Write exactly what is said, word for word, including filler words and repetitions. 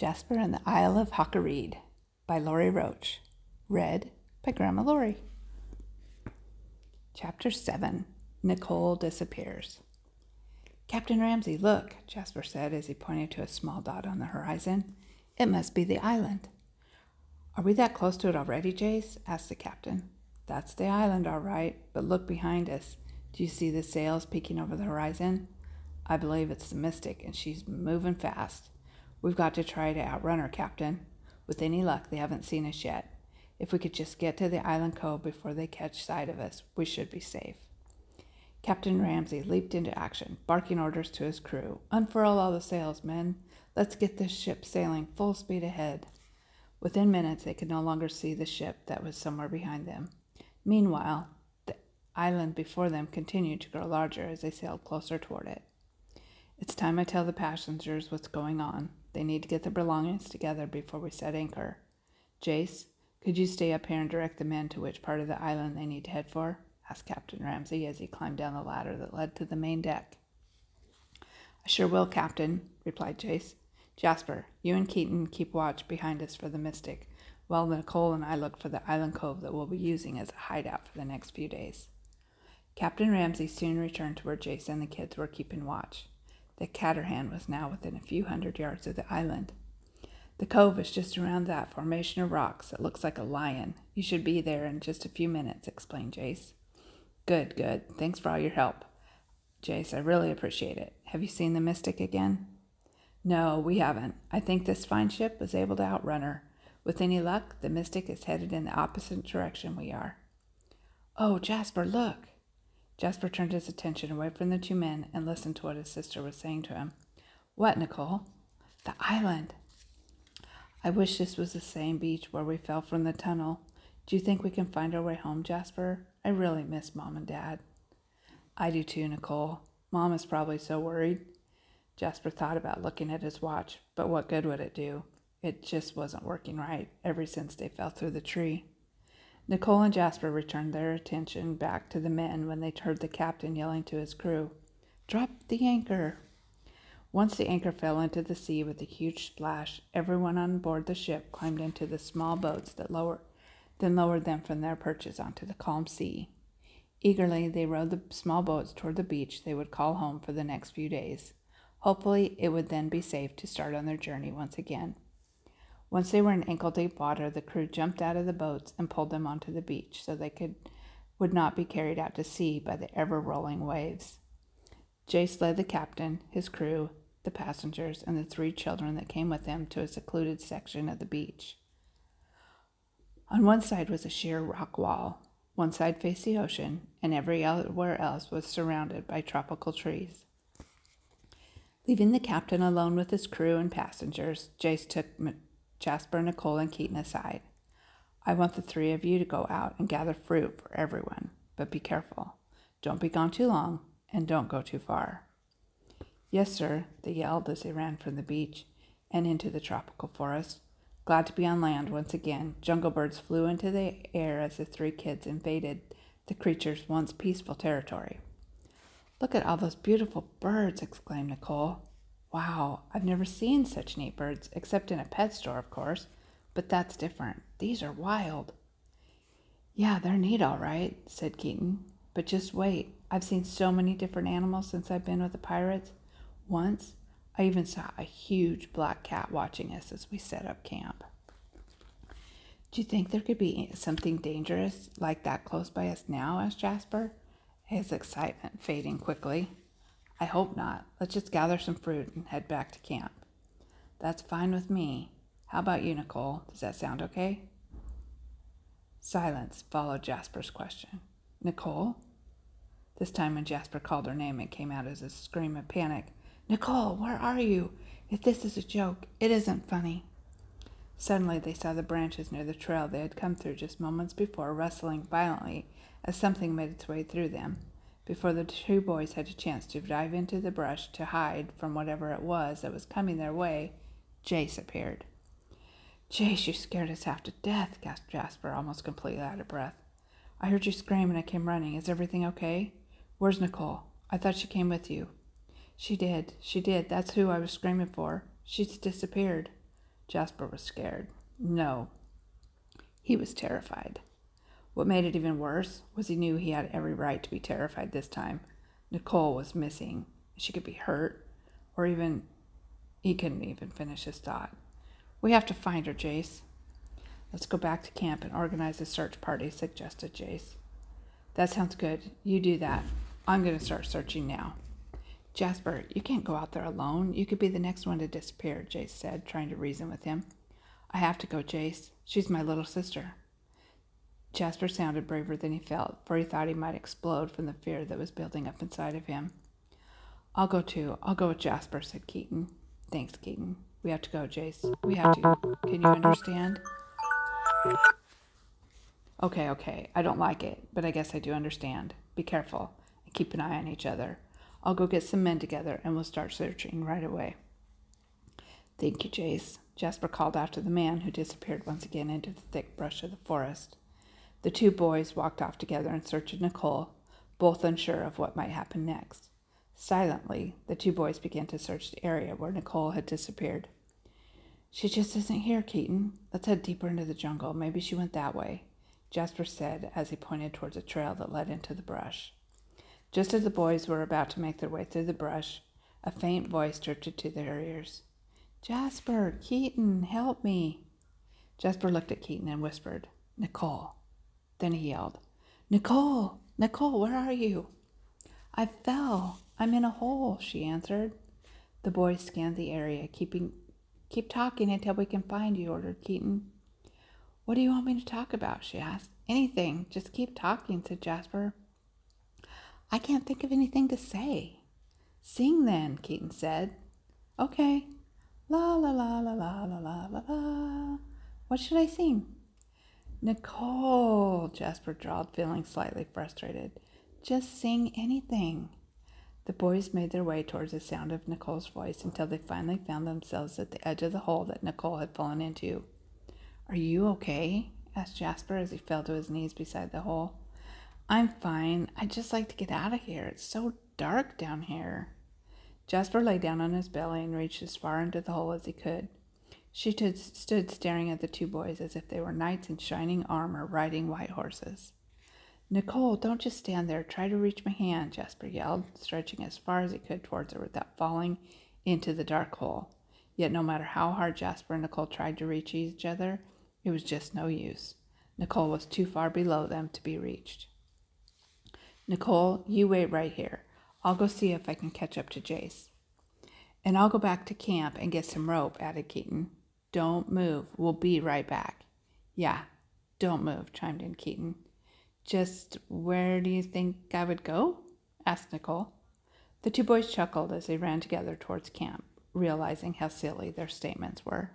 Jasper and the Isle of Hawkareed by Laurie Roach. Read by Grandma Laurie. Chapter seven. Nicole Disappears. "Captain Ramsey, look," Jasper said as he pointed to a small dot on the horizon. "It must be the island." "Are we that close to it already, Jace?" asked the captain. "That's the island, all right, but look behind us. Do you see the sails peeking over the horizon? I believe it's the Mystic, and she's moving fast. We've got to try to outrun her, Captain. With any luck, they haven't seen us yet. If we could just get to the island cove before they catch sight of us, we should be safe." Captain Ramsey leaped into action, barking orders to his crew. "Unfurl all the sails, men. Let's get this ship sailing full speed ahead." Within minutes, they could no longer see the ship that was somewhere behind them. Meanwhile, the island before them continued to grow larger as they sailed closer toward it. "It's time I tell the passengers what's going on. They need to get their belongings together before we set anchor. Jace, could you stay up here and direct the men to which part of the island they need to head for?" asked Captain Ramsey as he climbed down the ladder that led to the main deck. "I sure will, Captain," replied Jace. "Jasper, you and Keaton keep watch behind us for the Mystic, while Nicole and I look for the island cove that we'll be using as a hideout for the next few days." Captain Ramsey soon returned to where Jace and the kids were keeping watch. The Caterham was now within a few hundred yards of the island. "The cove is just around that formation of rocks that looks like a lion. You should be there in just a few minutes," explained Jace. "Good, good. Thanks for all your help, Jace. I really appreciate it. Have you seen the Mystic again?" "No, we haven't. I think this fine ship was able to outrun her. With any luck, the Mystic is headed in the opposite direction we are." "Oh, Jasper, look." Jasper turned his attention away from the two men and listened to what his sister was saying to him. "What, Nicole?" "The island." "I wish this was the same beach where we fell from the tunnel. Do you think we can find our way home, Jasper? I really miss Mom and Dad." "I do too, Nicole. Mom is probably so worried." Jasper thought about looking at his watch, but what good would it do? It just wasn't working right ever since they fell through the tree. Nicole and Jasper returned their attention back to the men when they heard the captain yelling to his crew, "Drop the anchor." Once the anchor fell into the sea with a huge splash, everyone on board the ship climbed into the small boats that lowered, then lowered them from their perches onto the calm sea. Eagerly, they rowed the small boats toward the beach they would call home for the next few days. Hopefully, it would then be safe to start on their journey once again. Once they were in ankle-deep water, the crew jumped out of the boats and pulled them onto the beach so they could would not be carried out to sea by the ever-rolling waves. Jace led the captain, his crew, the passengers, and the three children that came with them to a secluded section of the beach. On one side was a sheer rock wall. One side faced the ocean, and everywhere else was surrounded by tropical trees. Leaving the captain alone with his crew and passengers, Jace took Jasper, Nicole, and Keaton aside. "I want the three of you to go out and gather fruit for everyone, but be careful. Don't be gone too long, and don't go too far." "Yes, sir," they yelled as they ran from the beach and into the tropical forest. Glad to be on land once again, jungle birds flew into the air as the three kids invaded the creature's once peaceful territory. "Look at all those beautiful birds," exclaimed Nicole. "Wow, I've never seen such neat birds, except in a pet store, of course, but that's different. These are wild." "Yeah, they're neat, all right," said Keaton, "but just wait. I've seen so many different animals since I've been with the pirates. Once, I even saw a huge black cat watching us as we set up camp." "Do you think there could be something dangerous like that close by us now?" asked Jasper, his excitement fading quickly. "I hope not. Let's just gather some fruit and head back to camp." "That's fine with me. How about you, Nicole? Does that sound okay?" Silence followed Jasper's question. "Nicole?" This time when Jasper called her name, it came out as a scream of panic. "Nicole, where are you? If this is a joke, it isn't funny." Suddenly they saw the branches near the trail they had come through just moments before rustling violently as something made its way through them. Before the two boys had a chance to dive into the brush to hide from whatever it was that was coming their way, Jace appeared. "Jace, you scared us half to death," gasped Jasper, almost completely out of breath. "I heard you scream and I came running. Is everything okay? Where's Nicole? I thought she came with you." "She did. She did. That's who I was screaming for. She's disappeared." Jasper was scared. No, he was terrified. What made it even worse was he knew he had every right to be terrified this time. Nicole was missing. She could be hurt, or even... He couldn't even finish his thought. We have to find her, Jace. Let's go back to camp and organize a search party, suggested Jace. That sounds good. You do that. I'm going to start searching now. Jasper, you can't go out there alone. You could be the next one to disappear, Jace said, trying to reason with him. I have to go, Jace. She's my little sister. Jasper sounded braver than he felt, for he thought he might explode from the fear that was building up inside of him. I'll go too. I'll go with Jasper, said Keaton. Thanks, Keaton. We have to go, Jace. We have to. Can you understand? Okay, okay. I don't like it, but I guess I do understand. Be careful and keep an eye on each other. I'll go get some men together and we'll start searching right away. Thank you, Jace. Jasper called after the man, who disappeared once again into the thick brush of the forest. The two boys walked off together in search of Nicole, both unsure of what might happen next. Silently, the two boys began to search the area where Nicole had disappeared. She just isn't here, Keaton. Let's head deeper into the jungle. Maybe she went that way, Jasper said as he pointed towards a trail that led into the brush. Just as the boys were about to make their way through the brush, a faint voice drifted to their ears. Jasper, Keaton, help me. Jasper looked at Keaton and whispered, Nicole. Then he yelled, Nicole, Nicole, where are you? I fell. I'm in a hole, she answered. The boys scanned the area. Keeping, Keep talking until we can find you, ordered Keaton. What do you want me to talk about, she asked. Anything. Just keep talking, said Jasper. I can't think of anything to say. Sing then, Keaton said. Okay. La la la la la la la la la. What should I sing? Nicole, Jasper drawled, feeling slightly frustrated. Just sing anything. The boys made their way towards the sound of Nicole's voice until they finally found themselves at the edge of the hole that Nicole had fallen into. Are you okay? Asked Jasper as he fell to his knees beside the hole. I'm fine. I'd just like to get out of here. It's so dark down here. Jasper lay down on his belly and reached as far into the hole as he could. She t- stood staring at the two boys as if they were knights in shining armor riding white horses. Nicole, don't just stand there. Try to reach my hand, Jasper yelled, stretching as far as he could towards her without falling into the dark hole. Yet no matter how hard Jasper and Nicole tried to reach each other, it was just no use. Nicole was too far below them to be reached. Nicole, you wait right here. I'll go see if I can catch up to Jace. And I'll go back to camp and get some rope, added Keaton. Don't move. We'll be right back. Yeah, don't move, chimed in Keaton. Just where do you think I would go? Asked Nicole. The two boys chuckled as they ran together towards camp, realizing how silly their statements were.